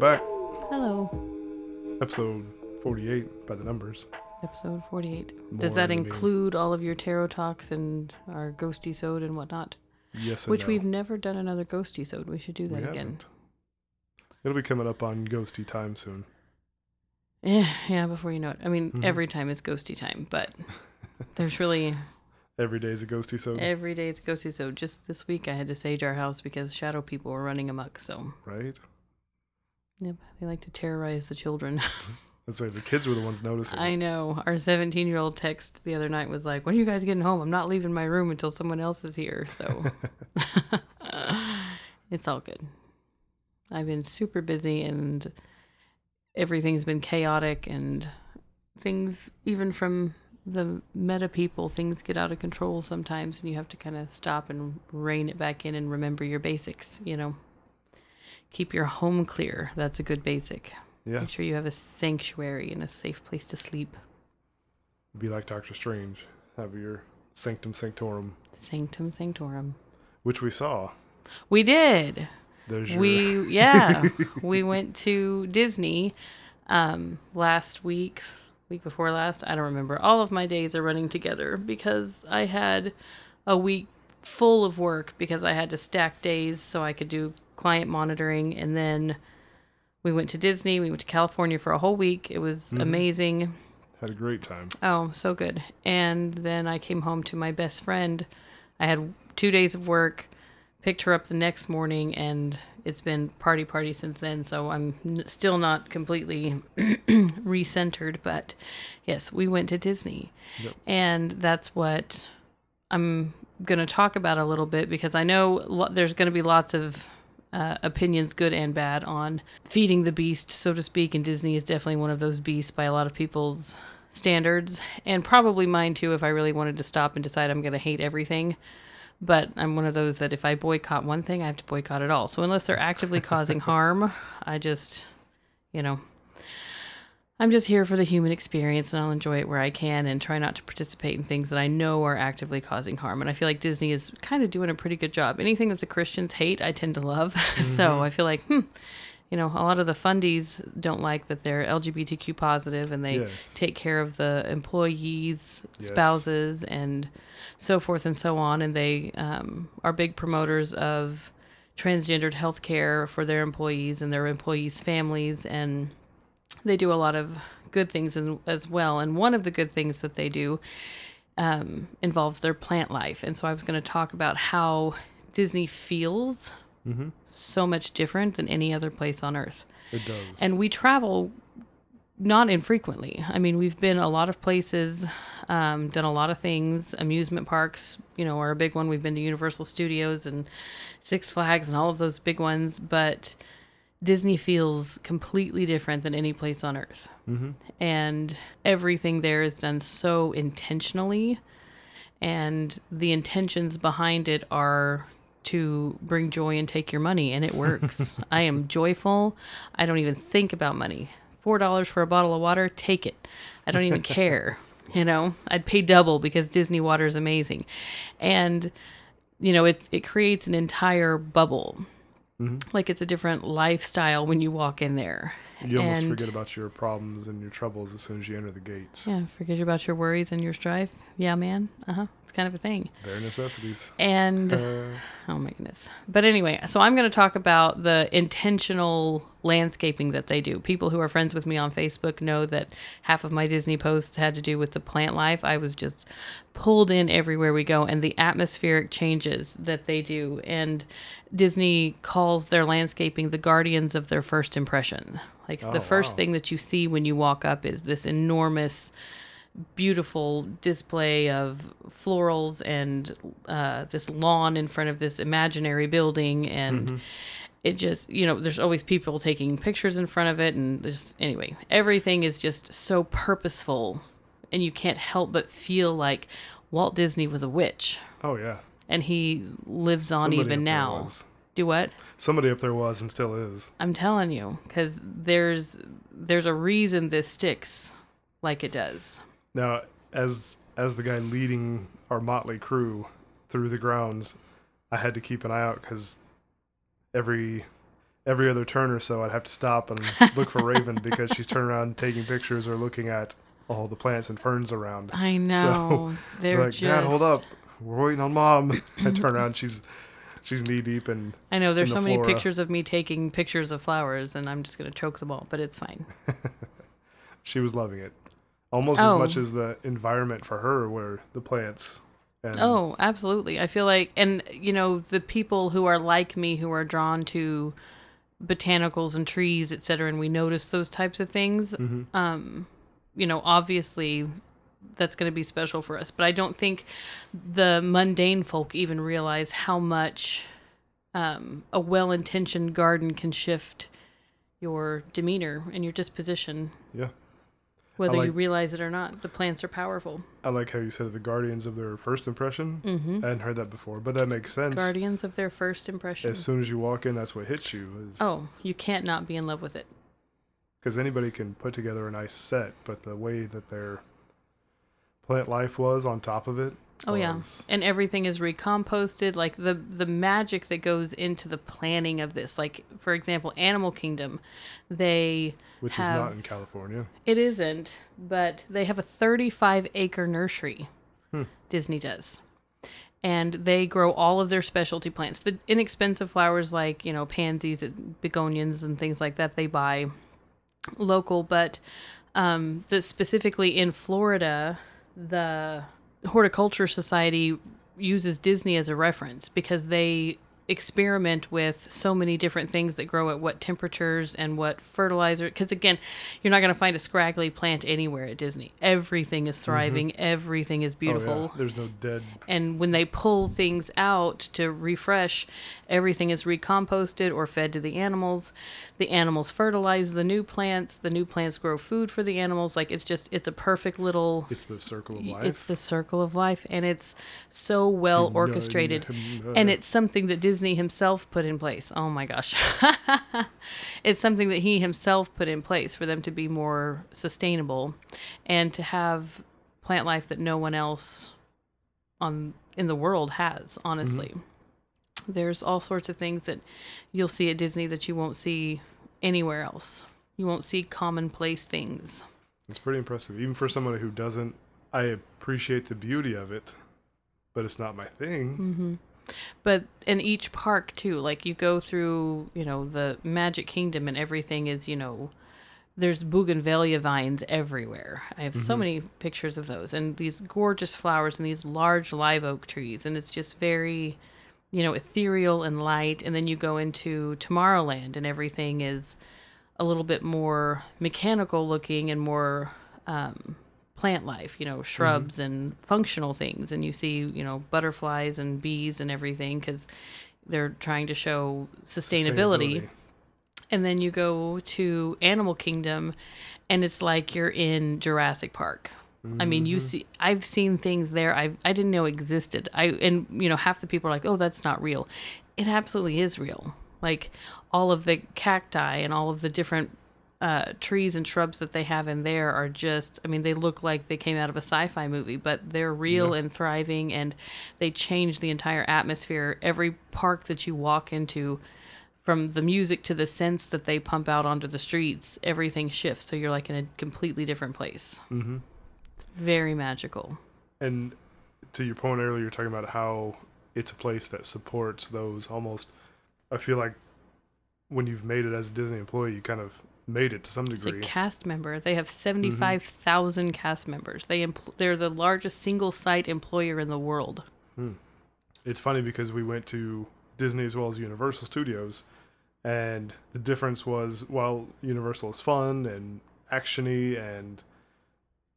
back. Hello. Episode 48 by the numbers. Episode 48. More Does that include all of your tarot talks and our ghostisode and whatnot? Yes, which we've never done another ghostisode. We should do that again. It'll be coming up on ghosty time soon. Yeah, before you know it. I mean, every time is ghosty time, but there's really... Every day's a ghostisode. Every day it's a ghostisode. Just this week I had to sage our house because shadow people were running amok, so... Right. Yep, they like to terrorize the children. That's like the kids were the ones noticing. I know. Our 17-year-old text the other night was like, "When are you guys getting home? I'm not leaving my room until someone else is here." So it's all good. I've been super busy and everything's been chaotic and things, even from the meta people, things get out of control sometimes and you have to kind of stop and rein it back in and remember your basics, you know. Keep your home clear. That's a good basic. Yeah. Make sure you have a sanctuary and a safe place to sleep. Be like Doctor Strange. Have your sanctum sanctorum. Sanctum sanctorum. Which we saw. We did. There's your... We went to Disney last week, week before last. I don't remember. All of my days are running together because I had a week full of work because I had to stack days so I could do client monitoring, and then we went to Disney. We went to California for a whole week. It was amazing. Had a great time. Oh, so good. And then I came home to my best friend. I had 2 days of work, picked her up the next morning, and it's been party since then. So I'm still not completely recentered, but yes, we went to Disney. Yep. And that's what I'm going to talk about a little bit because I know there's going to be lots of opinions, good and bad, on feeding the beast, so to speak, and Disney is definitely one of those beasts by a lot of people's standards, and probably mine too if I really wanted to stop and decide I'm going to hate everything. But I'm one of those that if I boycott one thing, I have to boycott it all. So unless they're actively causing harm, I just, you know, I'm just here for the human experience and I'll enjoy it where I can and try not to participate in things that I know are actively causing harm. And I feel like Disney is kind of doing a pretty good job. Anything that the Christians hate, I tend to love. Mm-hmm. So I feel like, you know, a lot of the fundies don't like that they're LGBTQ positive and they take care of the employees, spouses, and so forth and so on. And they are big promoters of transgendered health care for their employees and their employees' families, and they do a lot of good things as well. And one of the good things that they do involves their plant life. And so I was going to talk about how Disney feels so much different than any other place on Earth. It does. And we travel not infrequently. I mean, we've been a lot of places, done a lot of things. Amusement parks, you know, are a big one. We've been to Universal Studios and Six Flags and all of those big ones. But Disney feels completely different than any place on Earth. Mm-hmm. And everything there is done so intentionally. And the intentions behind it are to bring joy and take your money. And it works. I am joyful. I don't even think about money. $4 for a bottle of water, take it. I don't even care. You know, I'd pay double because Disney water is amazing. And, you know, it creates an entire bubble. Mm-hmm. Like it's a different lifestyle when you walk in there. You almost forget about your problems and your troubles as soon as you enter the gates. Yeah, forget about your worries and your strife. Yeah, man. It's kind of a thing. They're necessities. And, oh my goodness. But anyway, so I'm going to talk about the intentional landscaping that they do. People who are friends with me on Facebook know that half of my Disney posts had to do with the plant life. I was just pulled in everywhere we go and the atmospheric changes that they do. And Disney calls their landscaping the Guardians of their First Impression. Like the first thing that you see when you walk up is this enormous, beautiful display of florals and this lawn in front of this imaginary building. And it just, you know, there's always people taking pictures in front of it. And just anyway, everything is just so purposeful. And you can't help but feel like Walt Disney was a witch. Oh, yeah. And he lives on even now. Do what? Somebody up there was and still is. I'm telling you, because there's a reason this sticks like it does. Now, as the guy leading our motley crew through the grounds, I had to keep an eye out because every every other turn or so, I'd have to stop and look for Raven because she's turning around and taking pictures or looking at all the plants and ferns around. I know. So, they're like, just... Dad, hold up. We're waiting on Mom. I turn around. She's knee deep in. I know. There's so many pictures of me taking pictures of flowers, and I'm just going to choke them all, but it's fine. She was loving it. Almost as much as the environment for her were the plants. And oh, absolutely. I feel like, and you know, the people who are like me, who are drawn to botanicals and trees, et cetera, and we notice those types of things, mm-hmm. You know, obviously that's going to be special for us. But I don't think the mundane folk even realize how much a well-intentioned garden can shift your demeanor and your disposition. Yeah. Whether you realize it or not, the plants are powerful. I like how you said the Guardians of their First Impression. Mm-hmm. I hadn't heard that before, but that makes sense. Guardians of their First Impression. As soon as you walk in, that's what hits you. Oh, you can't not be in love with it. Because anybody can put together a nice set, but the way that their plant life was on top of it. Oh, yeah. And everything is recomposted. Like the magic that goes into the planning of this. Like, for example, Animal Kingdom, which is not in California. It isn't, but they have a 35-acre nursery. Disney does. And they grow all of their specialty plants. The inexpensive flowers like, you know, pansies and begonias and things like that, they buy local. But specifically in Florida, the Horticulture Society uses Disney as a reference because they experiment with so many different things that grow at what temperatures and what fertilizer. Because, again, you're not going to find a scraggly plant anywhere at Disney. Everything is thriving. Mm-hmm. Everything is beautiful. Oh, yeah. There's no dead. And when they pull things out to refresh, everything is recomposted or fed to the animals. The animals fertilize the new plants. The new plants grow food for the animals. Like, it's a perfect little... It's the circle of life. It's the circle of life. And it's so well orchestrated. And it's something that Disney himself put in place. Oh my gosh. It's something that he himself put in place for them to be more sustainable and to have plant life that no one else in the world has, honestly. Mm-hmm. There's all sorts of things that you'll see at Disney that you won't see anywhere else. You won't see commonplace things. It's pretty impressive. Even for somebody who doesn't, I appreciate the beauty of it, but it's not my thing. Mm-hmm. But in each park, too, like you go through, you know, the Magic Kingdom and everything is, you know, there's bougainvillea vines everywhere. I have so many pictures of those and these gorgeous flowers and these large live oak trees. And it's just very, you know, ethereal and light. And then you go into Tomorrowland and everything is a little bit more mechanical looking and more plant life, you know, shrubs and functional things. And you see, you know, butterflies and bees and everything because they're trying to show sustainability. And then you go to Animal Kingdom and it's like you're in Jurassic Park. Mm-hmm. I mean, I've seen things there I didn't know existed. And you know, half the people are like, oh, that's not real. It absolutely is real. Like all of the cacti and all of the different trees and shrubs that they have in there are just, I mean, they look like they came out of a sci-fi movie, but they're real and thriving, and they change the entire atmosphere. Every park that you walk into, from the music to the scents that they pump out onto the streets, everything shifts. So you're like in a completely different place. Mm-hmm. It's very magical. And to your point earlier, you're talking about how it's a place that supports those almost, I feel like when you've made it as a Disney employee, you kind of made it to some degree. It's a cast member. They have 75,000 cast members. They're the largest single site employer in the world. It's funny because we went to Disney as well as Universal Studios, and the difference was, while Universal is fun and actiony, and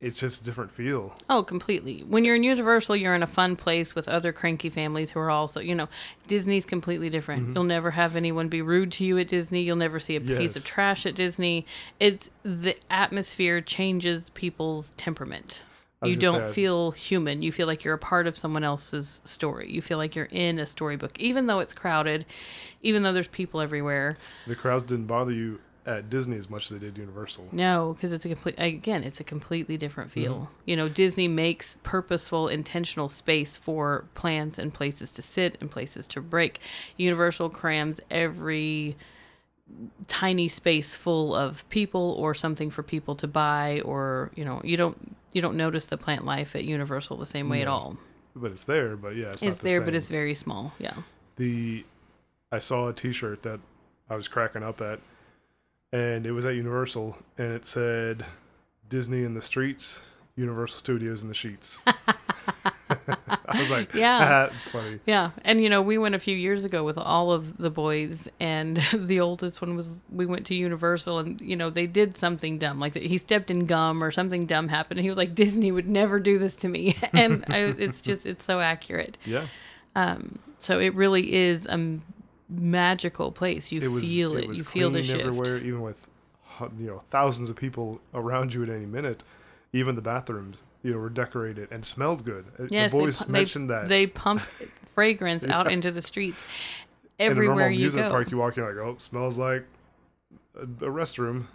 it's just a different feel. Oh, completely. When you're in Universal, you're in a fun place with other cranky families who are also, you know, Disney's completely different. Mm-hmm. You'll never have anyone be rude to you at Disney. You'll never see a piece of trash at Disney. It's the atmosphere changes people's temperament. You don't feel human. You feel like you're a part of someone else's story. You feel like you're in a storybook, even though it's crowded, even though there's people everywhere. The crowds didn't bother you at Disney as much as they did Universal. No, because it's a completely different feel. Mm-hmm. You know, Disney makes purposeful, intentional space for plants and places to sit and places to break. Universal crams every tiny space full of people or something for people to buy, or, you know, you don't notice the plant life at Universal the same way at all. But it's there, but yeah, it's there, but it's very small. Yeah. I saw a T-shirt that I was cracking up at, and it was at Universal, and it said, "Disney in the streets, Universal Studios in the sheets." I was like, yeah, it's funny. Yeah. And, you know, we went a few years ago with all of the boys, and the oldest one was, we went to Universal, and, you know, they did something dumb. Like, he stepped in gum or something dumb happened, and he was like, "Disney would never do this to me." And it's so accurate. Yeah. So it really is a magical place. You feel the shift. It was everywhere, even with, you know, thousands of people around you at any minute. Even the bathrooms, you know, were decorated and smelled good. Yes, the boys mentioned that. They pump fragrance out into the streets everywhere you go. In a normal amusement park, you walk in, you're like, oh, it smells like a restroom.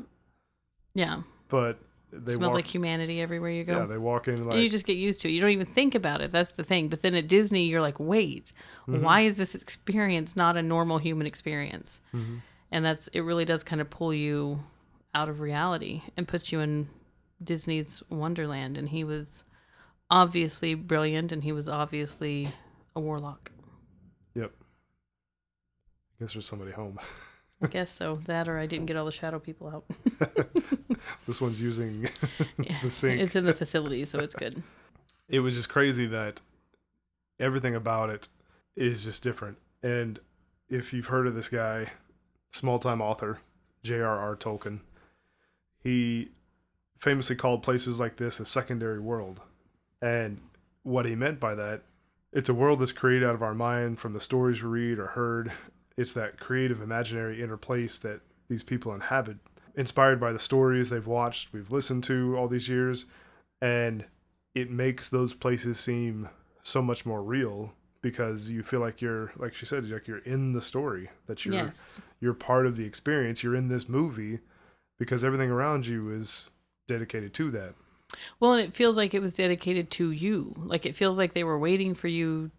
Yeah. But they smells like humanity everywhere you go. Yeah, they walk in like... And you just get used to it. You don't even think about it. That's the thing. But then at Disney, you're like, wait, why is this experience not a normal human experience? Mm-hmm. And it really does kind of pull you out of reality and puts you in... Disney's Wonderland, and he was obviously brilliant, and he was obviously a warlock. Yep. I guess there's somebody home. I guess so. That, or I didn't get all the shadow people out. This one's using the sink. It's in the facility, so it's good. It was just crazy that everything about it is just different. And if you've heard of this guy, small-time author, J.R.R. Tolkien, he famously called places like this a secondary world. And what he meant by that, it's a world that's created out of our mind from the stories we read or heard. It's that creative, imaginary inner place that these people inhabit, inspired by the stories they've watched, we've listened to all these years. And it makes those places seem so much more real, because you feel like you're, like she said, like you're in the story, that you're part of the experience. You're in this movie because everything around you is dedicated to that. Well, and it feels like it was dedicated to you. Like, it feels like they were waiting for you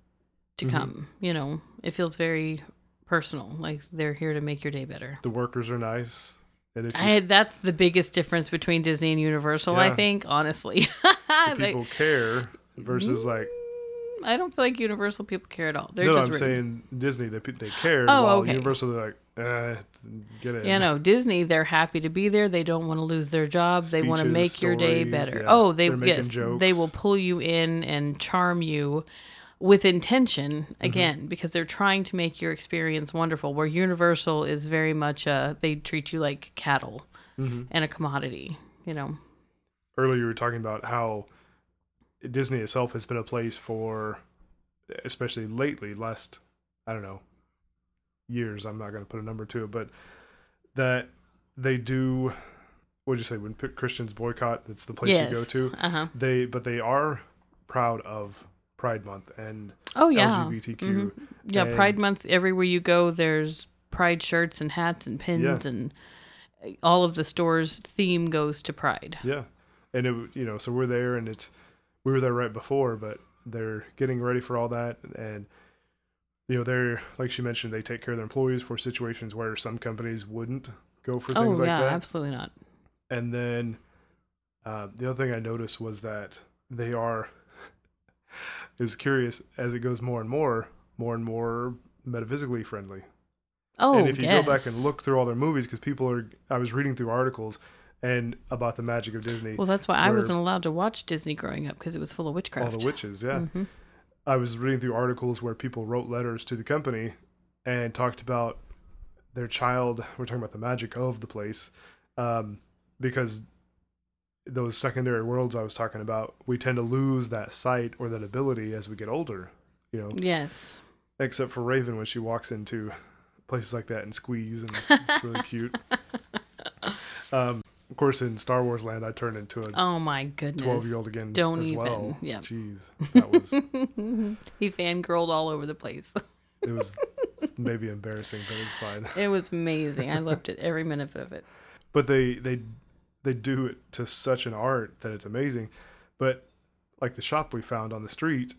to come. You know, it feels very personal. Like, they're here to make your day better. The workers are nice. And that's the biggest difference between Disney and Universal, I think, honestly. People care versus like... I don't feel like Universal people care at all. Saying Disney, they care, Universal, they're like, get in. Yeah, no, Disney, they're happy to be there. They don't want to lose their job. They want to make your day better. Yeah. Oh, they will pull you in and charm you with intention, again, because they're trying to make your experience wonderful, where Universal is very much, they treat you like cattle and a commodity, you know. Earlier you were talking about how Disney itself has been a place for, especially lately, last, I don't know, years, I'm not going to put a number to it, but that they do, what did you say, when Christians boycott, it's the place you go to. They are proud of Pride Month and LGBTQ. Yeah, and Pride Month, everywhere you go, there's Pride shirts and hats and pins, and all of the store's theme goes to Pride. Yeah, and it, you know, so we're there, and it's, we were there right before, but they're getting ready for all that. And, you know, they're, like she mentioned, they take care of their employees for situations where some companies wouldn't go for things like that. Oh, yeah, absolutely not. And then the other thing I noticed was that they are, it was curious, as it goes more and more metaphysically friendly. Oh, and if you go back and look through all their movies, because I was reading through articles and about the magic of Disney. Well, that's why I wasn't allowed to watch Disney growing up, because it was full of witchcraft. All the witches, yeah. Mm-hmm. I was reading through articles where people wrote letters to the company and talked about their child. We're talking about the magic of the place, because those secondary worlds I was talking about, we tend to lose that sight or that ability as we get older, you know? Yes. Except for Raven, when she walks into places like that and squeeze, and it's really cute. Of course, in Star Wars land, I turned into a 12-year-old again. Don't as even. Well. Yeah. Jeez. That was... He fangirled all over the place. It was maybe embarrassing, but it was fine. It was amazing. I loved it. Every minute of it. But they do it to such an art that it's amazing. But like the shop we found on the street,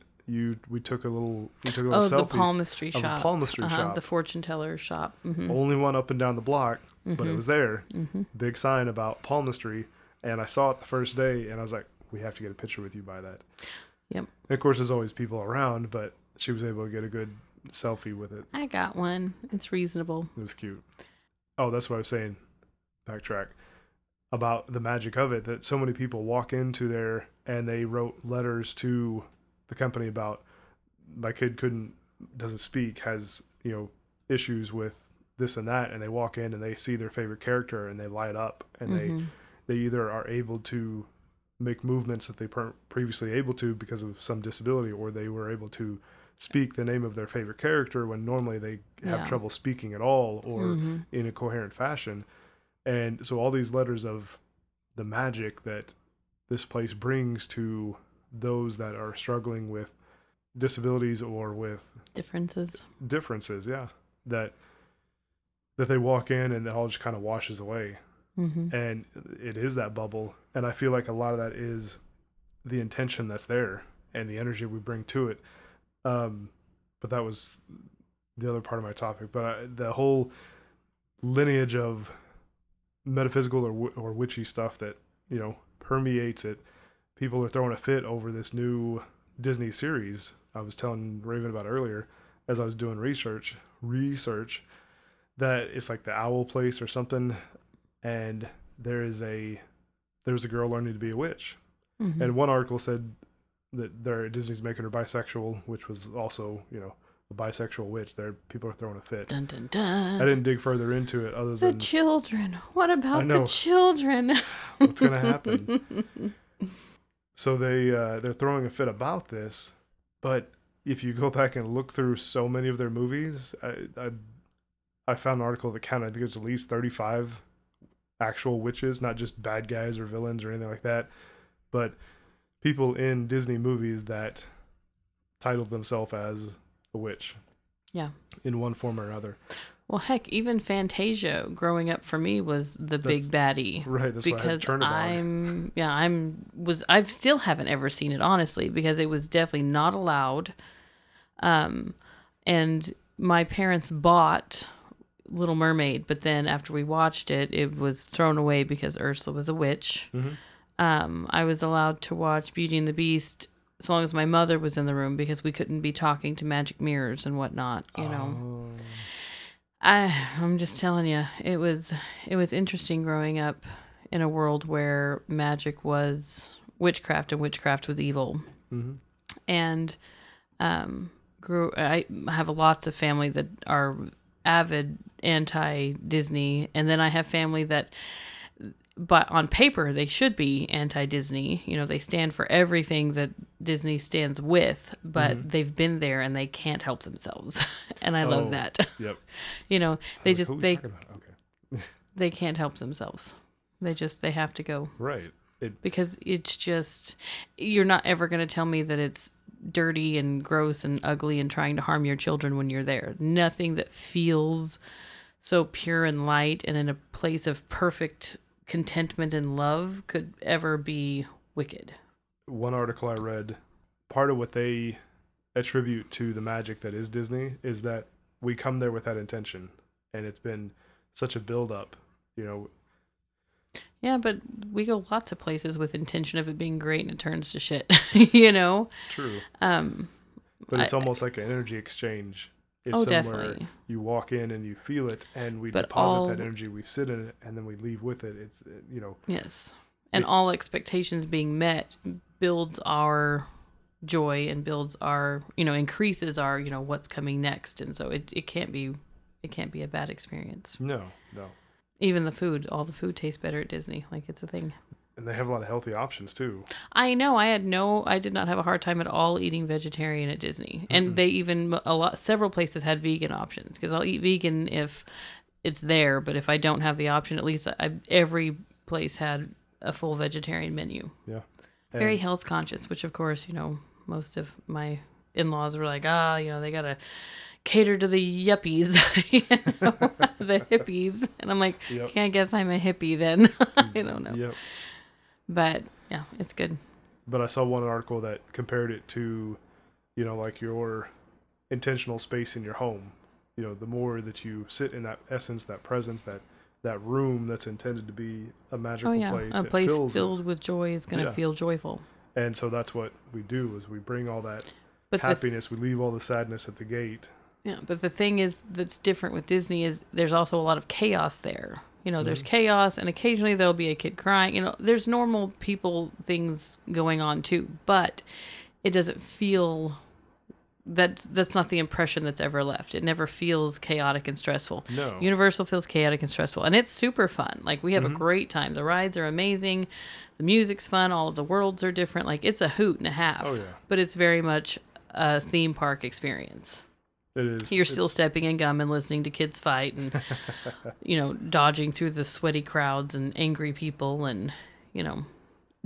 we took a little selfie. Oh, the palmistry shop. The palmistry shop. The fortune teller shop. Mm-hmm. Only one up and down the block, mm-hmm. but it was there. Mm-hmm. Big sign about palmistry, and I saw it the first day, and I was like, we have to get a picture with you by that. Yep. And of course, there's always people around, but she was able to get a good selfie with it. I got one. It's reasonable. It was cute. Oh, that's what I was saying. Backtrack. About the magic of it, that so many people walk into there and they wrote letters to the company about, my kid doesn't speak, has, you know, issues with this and that, and they walk in and they see their favorite character and they light up, and mm-hmm. they either are able to make movements that they previously able to because of some disability, or they were able to speak the name of their favorite character when normally they have trouble speaking at all, or mm-hmm. in a coherent fashion. And so all these letters of the magic that this place brings to those that are struggling with disabilities or with differences. Yeah. That they walk in and it all just kind of washes away. Mm-hmm. And it is that bubble. And I feel like a lot of that is the intention that's there and the energy we bring to it. But that was the other part of my topic, but the whole lineage of metaphysical or witchy stuff that, you know, permeates it. People are throwing a fit over this new Disney series I was telling Raven about earlier as I was doing research, that it's like the Owl Place or something, and there's a girl learning to be a witch. Mm-hmm. And one article said that Disney's making her bisexual, which was also, you know, a bisexual witch. There, people are throwing a fit. Dun, dun, dun. I didn't dig further into it other than... The children. What about the children? What's going to happen? So they're throwing a fit about this, but if you go back and look through so many of their movies, I found an article that counted, I think it was at least 35 actual witches, not just bad guys or villains or anything like that, but people in Disney movies that titled themselves as a witch. Yeah. In one form or another. Well, heck, even Fantasia growing up for me was that's big baddie. Right. That's because why I turned it on. I still haven't ever seen it, honestly, because it was definitely not allowed. And my parents bought Little Mermaid, but then after we watched it, it was thrown away because Ursula was a witch. Mm-hmm. I was allowed to watch Beauty and the Beast as long as my mother was in the room, because we couldn't be talking to magic mirrors and whatnot, you know. I'm just telling you, it was interesting growing up in a world where magic was witchcraft and witchcraft was evil. Mm-hmm. And I have lots of family that are avid anti-Disney, and then I have family that... But on paper, they should be anti-Disney. You know, they stand for everything that Disney stands with, but mm-hmm. they've been there and they can't help themselves. And I love that. Yep. You know, they can't help themselves. They have to go. Right. Because it's just, you're not ever going to tell me that it's dirty and gross and ugly and trying to harm your children when you're there. Nothing that feels so pure and light and in a place of perfect contentment and love could ever be wicked. One article I read, part of what they attribute to the magic that is Disney is that we come there with that intention, and it's been such a build-up, you know. Yeah, but we go lots of places with intention of it being great, and it turns to shit, you know. True. But it's almost like an energy exchange. It's somewhere definitely. You walk in and you feel it, and we deposit that energy, we sit in it, and then we leave with it. It's, you know. Yes. And all expectations being met builds our joy and builds our, you know, increases our, you know, what's coming next. And so it can't be a bad experience. No. Even the food, all the food tastes better at Disney. Like, it's a thing. And they have a lot of healthy options too. I know. I did not have a hard time at all eating vegetarian at Disney. And mm-hmm. they even several places had vegan options, because I'll eat vegan if it's there. But if I don't have the option, at least every place had a full vegetarian menu. Yeah. And very health conscious, which of course, you know, most of my in-laws were like, you know, they got to cater to the yuppies, you know, the hippies. And I'm like, yep. I guess I'm a hippie then. I don't know. Yep. But yeah, it's good. But I saw one article that compared it to, you know, like your intentional space in your home. You know, the more that you sit in that essence, that presence, that room that's intended to be a magical place. A place filled with joy is going to feel joyful. And so that's what we do, is we bring all that happiness. We leave all the sadness at the gate. Yeah, but the thing is that's different with Disney is there's also a lot of chaos there. You know, mm-hmm. There's chaos, and occasionally there'll be a kid crying. You know, there's normal people, things going on too, but it doesn't feel... That's not the impression that's ever left. It never feels chaotic and stressful. No. Universal feels chaotic and stressful, and it's super fun. Like, we have mm-hmm. a great time. The rides are amazing. The music's fun. All of the worlds are different. Like, it's a hoot and a half. Oh, yeah. But it's very much a theme park experience. It is. You're still stepping in gum and listening to kids fight and, you know, dodging through the sweaty crowds and angry people and, you know...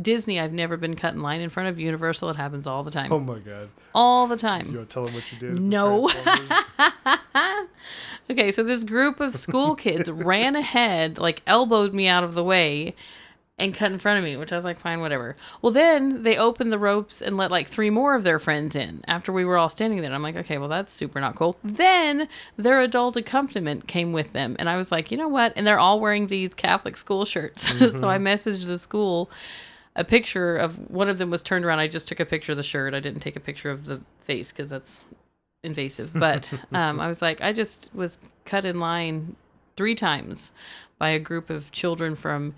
Disney, I've never been cut in line in front of. Universal, it happens all the time. Oh my God. All the time. You want to tell them what you did? No. Okay, so this group of school kids ran ahead, like elbowed me out of the way and cut in front of me, which I was like, fine, whatever. Well, then they opened the ropes and let like three more of their friends in after we were all standing there. And I'm like, okay, well, that's super not cool. Then their adult accompaniment came with them. And I was like, you know what? And they're all wearing these Catholic school shirts. Mm-hmm. So I messaged the school. A picture of one of them was turned around. I just took a picture of the shirt. I didn't take a picture of the face because that's invasive. But I was like, I just was cut in line 3 times by a group of children from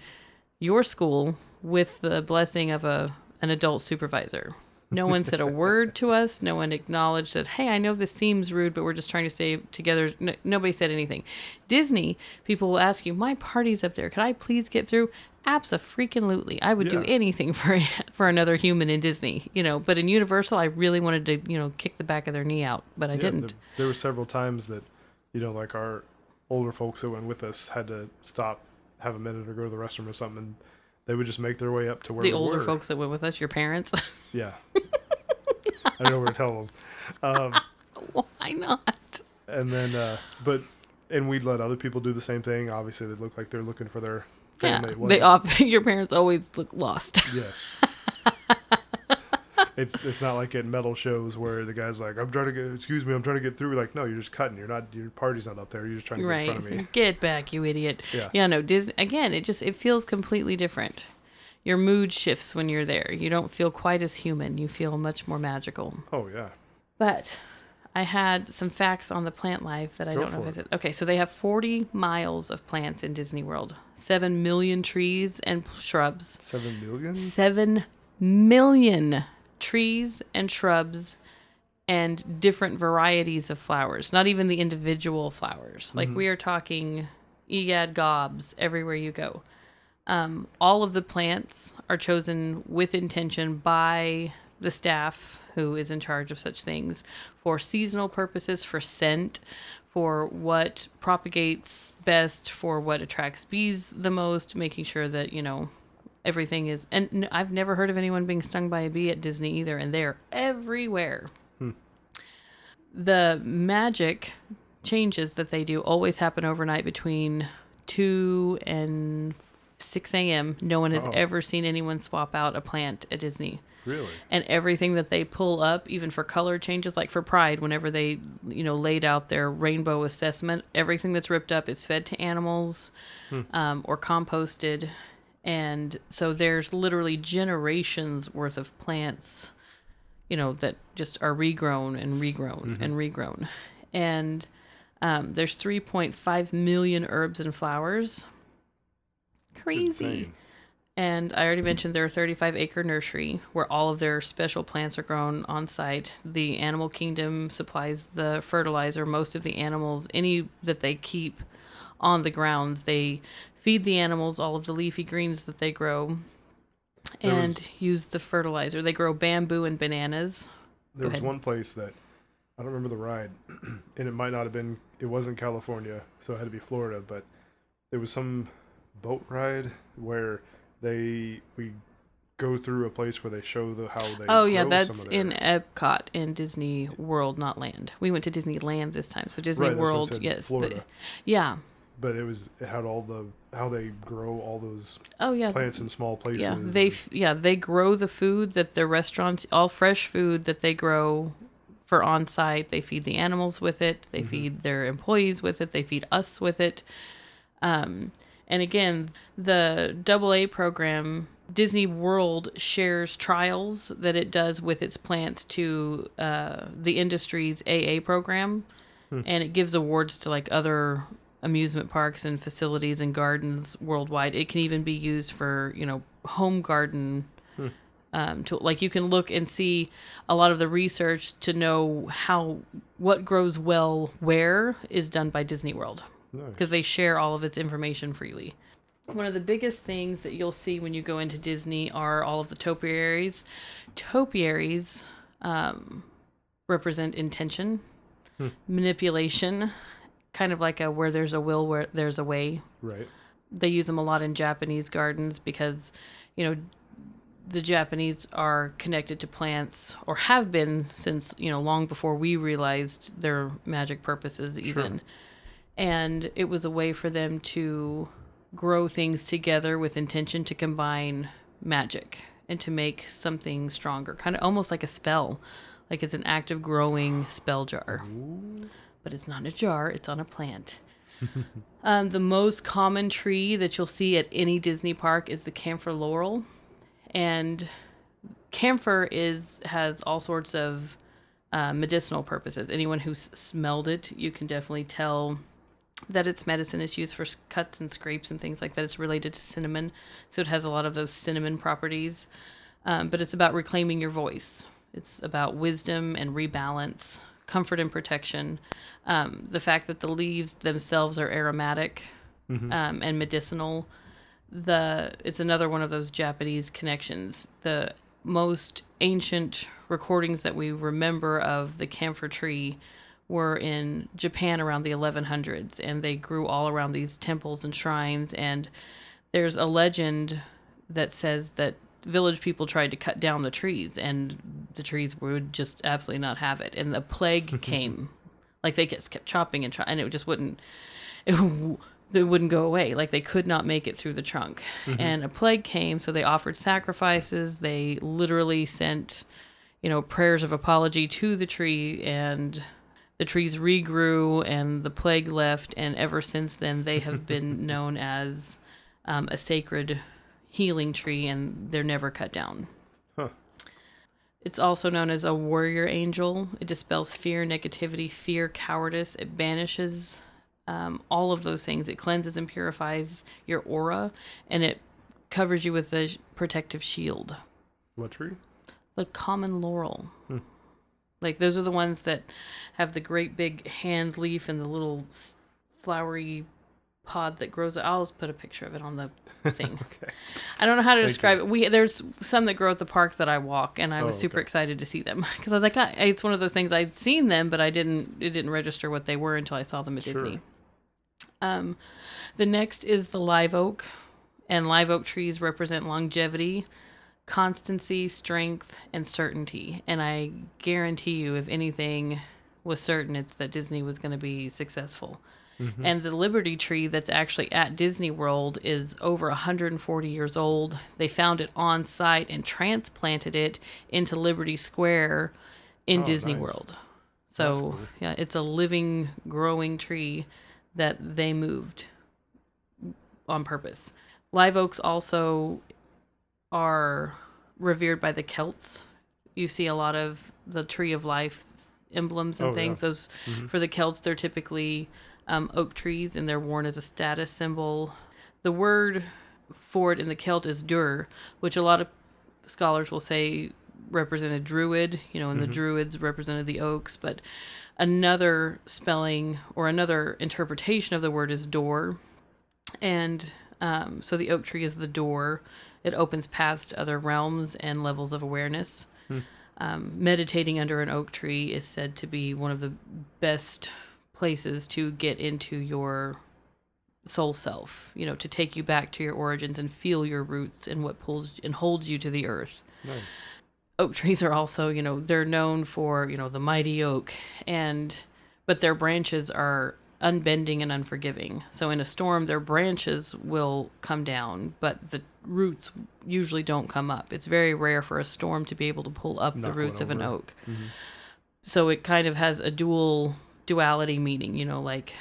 your school with the blessing of an adult supervisor. No one said a word to us. No one acknowledged that, hey, I know this seems rude, but we're just trying to stay together. No, nobody said anything. Disney, people will ask you, my party's up there. Could I please get through? Abso-freaking-lutely. I would do anything for another human in Disney, you know. But in Universal, I really wanted to, you know, kick the back of their knee out, but I didn't. There were several times that, you know, like our older folks that went with us had to stop, have a minute, or go to the restroom or something. And they would just make their way up to where we were. Folks that went with us, your parents. Yeah. I don't know where to tell them. Why not? And then, and we'd let other people do the same thing. Obviously, they look like they're looking for their... your parents always look lost. Yes. It's not like at metal shows where the guy's like, I'm trying to get through. We're like, no, you're just cutting. You're not, your party's not up there. You're just trying to get in front of me. Get back, you idiot. Yeah, no, Disney, again, it feels completely different. Your mood shifts when you're there. You don't feel quite as human. You feel much more magical. Oh, yeah. But I had some facts on the plant life that I don't know if I said. Okay, so they have 40 miles of plants in Disney World. 7 million trees and shrubs. 7 million? 7 million trees and shrubs and different varieties of flowers. Not even the individual flowers. Like, we are talking egad gobs everywhere you go. All of the plants are chosen with intention by the staff who is in charge of such things for seasonal purposes, for scent, for what propagates best, for what attracts bees the most, making sure that, you know, everything is... And I've never heard of anyone being stung by a bee at Disney either, and they're everywhere. Hmm. The magic changes that they do always happen overnight between 2 and 6 a.m. No one has ever seen anyone swap out a plant at Disney. Really? And everything that they pull up, even for color changes, like for Pride, whenever they, you know, laid out their rainbow assessment, everything that's ripped up is fed to animals or composted. And so there's literally generations worth of plants, you know, that just are regrown and regrown and regrown. And there's 3.5 million herbs and flowers. Crazy. And I already mentioned their 35-acre nursery where all of their special plants are grown on site. The Animal Kingdom supplies the fertilizer. Most of the animals, any that they keep on the grounds, they feed the animals all of the leafy greens that they grow and use the fertilizer. They grow bamboo and bananas. There was one place that, I don't remember the ride, and it wasn't California, so it had to be Florida, but there was some boat ride where... we go through a place where they show how they grow. Oh yeah, that's in Epcot and Disney World, not Land. We went to Disneyland this time, so Disney World, that's what I said, yes, Florida. But it had all the how they grow all those plants in small places. Yeah, they grow the food that the restaurants, all fresh food that they grow for on-site. They feed the animals with it. They feed their employees with it. They feed us with it. And again, the AA program, Disney World shares trials that it does with its plants to the industry's AA program. And it gives awards to like other amusement parks and facilities and gardens worldwide. It can even be used for, you know, home garden. To like you can look and see a lot of the research to know how what grows well where is done by Disney World. Because they share all of its information freely. One of the biggest things that you'll see when you go into Disney are all of the topiaries. Topiaries represent intention, manipulation, kind of like a where there's a will, where there's a way. Right. They use them a lot in Japanese gardens because, you know, the Japanese are connected to plants or have been since, you know, long before we realized their magic purposes even. Sure. And it was a way for them to grow things together with intention to combine magic and to make something stronger, kind of almost like a spell, like it's an active growing spell jar. Ooh. But it's not a jar, it's on a plant. The most common tree that you'll see at any Disney park is the camphor laurel, and camphor has all sorts of medicinal purposes. Anyone who's smelled it, you can definitely tell that it's medicine. It's used for cuts and scrapes and things like that. It's related to cinnamon, so it has a lot of those cinnamon properties. But it's about reclaiming your voice. It's about wisdom and rebalance, comfort and protection. The fact that the leaves themselves are aromatic and medicinal. It's another one of those Japanese connections. The most ancient recordings that we remember of the camphor tree were in Japan around the 1100s, and they grew all around these temples and shrines. And there's a legend that says that village people tried to cut down the trees, and the trees would just absolutely not have it. And the plague came, like they just kept chopping and trying, and it just wouldn't. It wouldn't go away. Like they could not make it through the trunk, and a plague came. So they offered sacrifices. They literally sent, you know, prayers of apology to the tree, and the trees regrew and the plague left, and ever since then they have been known as a sacred healing tree, and they're never cut down. Huh. It's also known as a warrior angel. It dispels fear, negativity, fear, cowardice. It banishes all of those things. It cleanses and purifies your aura, and it covers you with a protective shield. What tree? The common laurel. Hmm. Like, those are the ones that have the great big hand leaf and the little flowery pod that grows. I'll just put a picture of it on the thing. Okay. I don't know how to describe it. There's some that grow at the park that I walk, and I was super excited to see them. Because I was like, it's one of those things. I'd seen them, but it didn't register what they were until I saw them at Disney. The next is the live oak. And live oak trees represent longevity, constancy, strength, and certainty. And I guarantee you, if anything was certain, it's that Disney was going to be successful. And the Liberty Tree that's actually at Disney World is over 140 years old. They found it on site and transplanted it into Liberty Square in Disney World. So cool. Yeah, it's a living, growing tree that they moved on purpose. Live oaks also are revered by the Celts. You see a lot of the Tree of Life emblems and things. Yeah. Those for the Celts, they're typically oak trees, and they're worn as a status symbol. The word for it in the Celt is dur, which a lot of scholars will say represented Druid, you know, and the Druids represented the oaks. But another spelling or another interpretation of the word is door. And so the oak tree is the door. It opens paths to other realms and levels of awareness. Meditating under an oak tree is said to be one of the best places to get into your soul self, you know, to take you back to your origins and feel your roots and what pulls and holds you to the earth. Nice. Oak trees are also, you know, they're known for, you know, the mighty oak, but their branches are unbending and unforgiving. So in a storm, their branches will come down, but the roots usually don't come up. It's very rare for a storm to be able to pull up the roots of an oak. So it kind of has a duality meaning, you know, like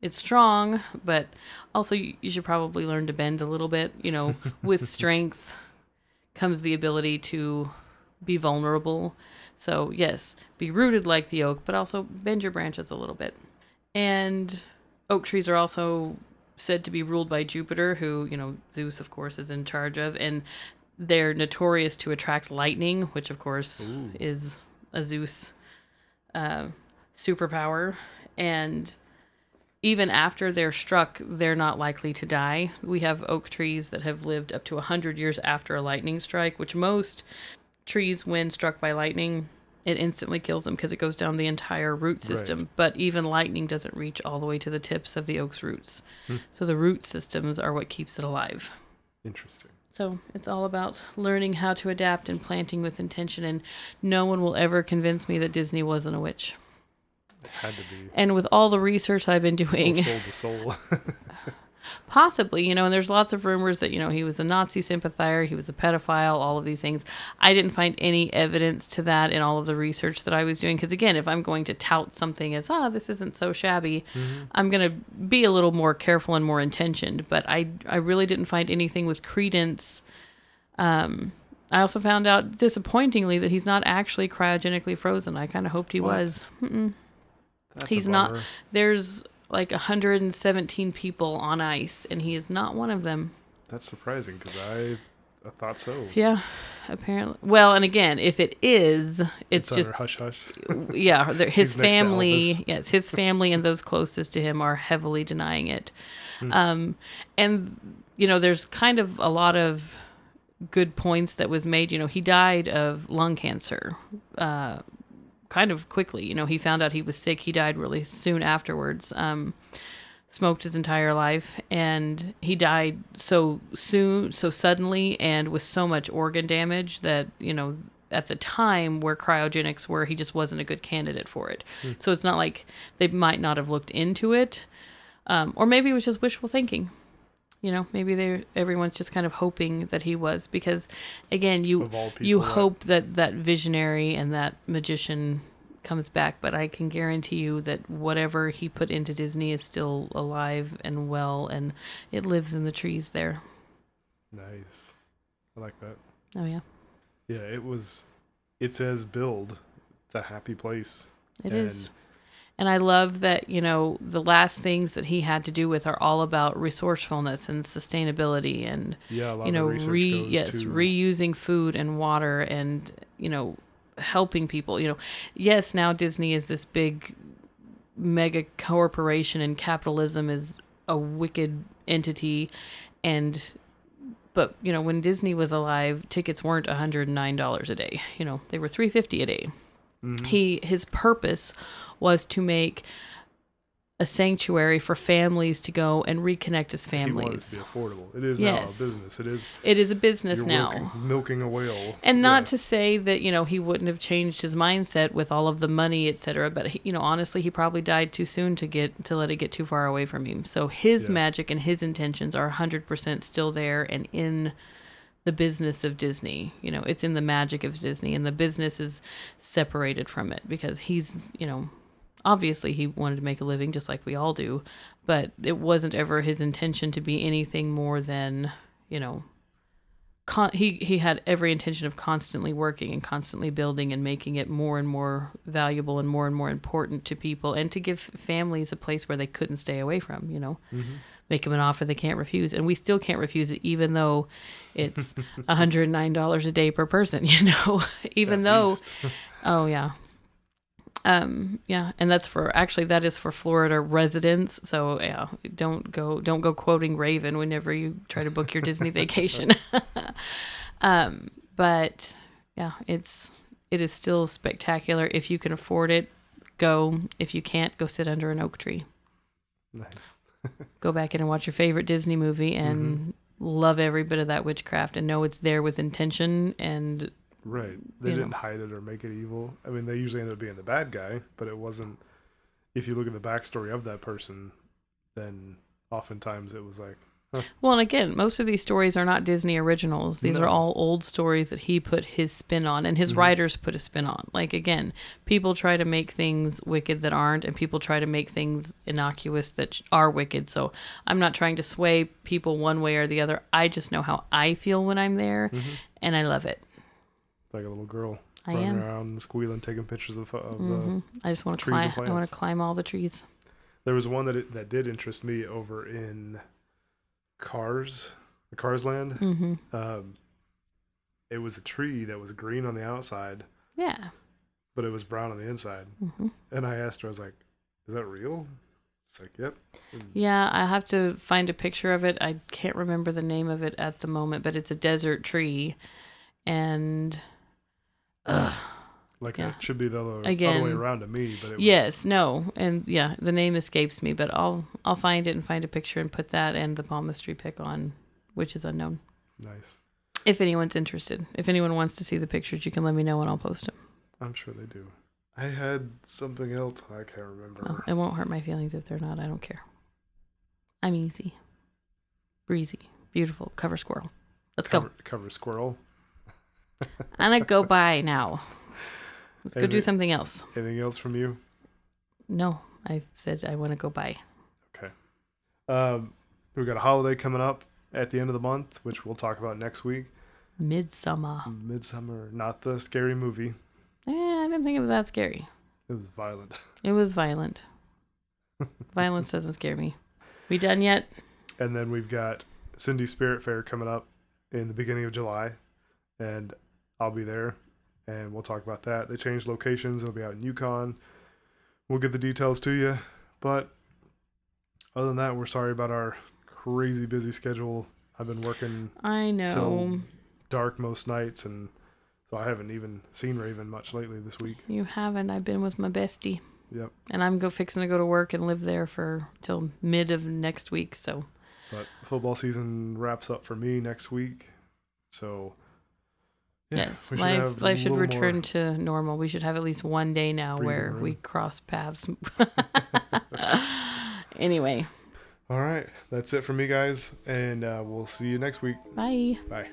it's strong, but also you should probably learn to bend a little bit, you know, with strength comes the ability to be vulnerable. So yes, be rooted like the oak, but also bend your branches a little bit. And oak trees are also said to be ruled by Jupiter, who, you know, Zeus, of course, is in charge of. And they're notorious to attract lightning, which, of course, is a Zeus superpower. And even after they're struck, they're not likely to die. We have oak trees that have lived up to 100 years after a lightning strike, which most trees, when struck by lightning, it instantly kills them because it goes down the entire root system. Right. But even lightning doesn't reach all the way to the tips of the oak's roots. So the root systems are what keeps it alive. Interesting. So it's all about learning how to adapt and planting with intention. And no one will ever convince me that Disney wasn't a witch. It had to be. And with all the research I've been doing. Soul to soul. Possibly, you know, and there's lots of rumors that, you know, he was a Nazi sympathizer, he was a pedophile, all of these things. I didn't find any evidence to that in all of the research that I was doing. Because, again, if I'm going to tout something as, this isn't so shabby, I'm going to be a little more careful and more intentioned. But I really didn't find anything with credence. I also found out, disappointingly, that he's not actually cryogenically frozen. I kind of hoped he was. He's not. There's like 117 people on ice, and he is not one of them. That's surprising, because I thought so. Yeah, apparently. Well, and again, if it is, it's just... hush-hush. Yeah, his family, his family and those closest to him are heavily denying it. And, you know, there's kind of a lot of good points that was made. You know, he died of lung cancer, kind of quickly. You know, he found out he was sick. He died really soon afterwards. Smoked his entire life, and he died so soon, so suddenly, and with so much organ damage that, you know, at the time where cryogenics were, he just wasn't a good candidate for it. So it's not like they might not have looked into it, or maybe it was just wishful thinking. You know, maybe everyone's just kind of hoping that he was, because, again, you hope that visionary and that magician comes back. But I can guarantee you that whatever he put into Disney is still alive and well, and it lives in the trees there. Nice. I like that. Oh, yeah. Yeah, it says build. It's a happy place. It is. And I love that, you know, the last things that he had to do with are all about resourcefulness and sustainability and, reusing food and water and, you know, helping people. You know, yes, now Disney is this big mega corporation and capitalism is a wicked entity. But, you know, when Disney was alive, tickets weren't $109 a day. You know, they were $350 a day. His purpose was to make a sanctuary for families to go and reconnect as families. He wanted to be affordable. It is now a business. It is a business now. Milking a whale. And not to say that, you know, he wouldn't have changed his mindset with all of the money, et cetera. But, he, you know, honestly, he probably died too soon to let it get too far away from him. So his magic and his intentions are 100% still there and in the business of Disney. You know, it's in the magic of Disney, and the business is separated from it because he's, you know, obviously he wanted to make a living just like we all do, but it wasn't ever his intention to be anything more than, you know, he had every intention of constantly working and constantly building and making it more and more valuable and more important to people, and to give families a place where they couldn't stay away from, you know. Make them an offer they can't refuse. And we still can't refuse it, even though it's $109 a day per person, you know, even though, and that is for Florida residents. So yeah, don't go quoting Raven whenever you try to book your Disney vacation. But yeah, it is still spectacular. If you can afford it, go. If you can't, go sit under an oak tree. Nice. Go back in and watch your favorite Disney movie and love every bit of that witchcraft and know it's there with intention. And right. They didn't hide it or make it evil. I mean, they usually ended up being the bad guy, but it wasn't. If you look at the backstory of that person, then oftentimes it was like, Well, and again, most of these stories are not Disney originals. These are all old stories that he put his spin on, and his writers put a spin on. Like, again, people try to make things wicked that aren't, and people try to make things innocuous that are wicked. So I'm not trying to sway people one way or the other. I just know how I feel when I'm there, and I love it. Like a little girl running around and squealing, taking pictures of the I just want to climb. I want to climb all the trees. There was one that did interest me over in Cars Land. It was a tree that was green on the outside. Yeah. But it was brown on the inside. And I asked her, I was like, "Is that real?" She's like, "Yep." And yeah, I have to find a picture of it. I can't remember the name of it at the moment, but it's a desert tree, and it should be the other way around to me, but it was... Yes, no, and yeah, the name escapes me, but I'll find it and find a picture and put that and the palmistry pic on, which is unknown. Nice. If anyone's interested, if anyone wants to see the pictures, you can let me know and I'll post them. I'm sure they do. I had something else I can't remember. Well, it won't hurt my feelings if they're not. I don't care. I'm easy, breezy, beautiful. Cover squirrel. Let's go. Cover squirrel. I'm gonna go by now. Let's go do something else. Anything else from you? No, I said I want to go by. Okay. We've got a holiday coming up at the end of the month, which we'll talk about next week. Midsummer, not the scary movie. I didn't think it was that scary. It was violent. Violence doesn't scare me. We done yet? And then we've got Cindy Spirit Fair coming up in the beginning of July, and I'll be there. And we'll talk about that. They changed locations. It'll be out in Yukon. We'll get the details to you. But other than that, we're sorry about our crazy busy schedule. I've been working till dark most nights. And so I haven't even seen Raven much lately this week. You haven't. I've been with my bestie. Yep. And I'm fixing to go to work and live there till mid of next week. So. But football season wraps up for me next week. So... Yeah, yes, life should return to normal. We should have at least one day now where we cross paths. Anyway. All right. That's it for me, guys. And we'll see you next week. Bye. Bye.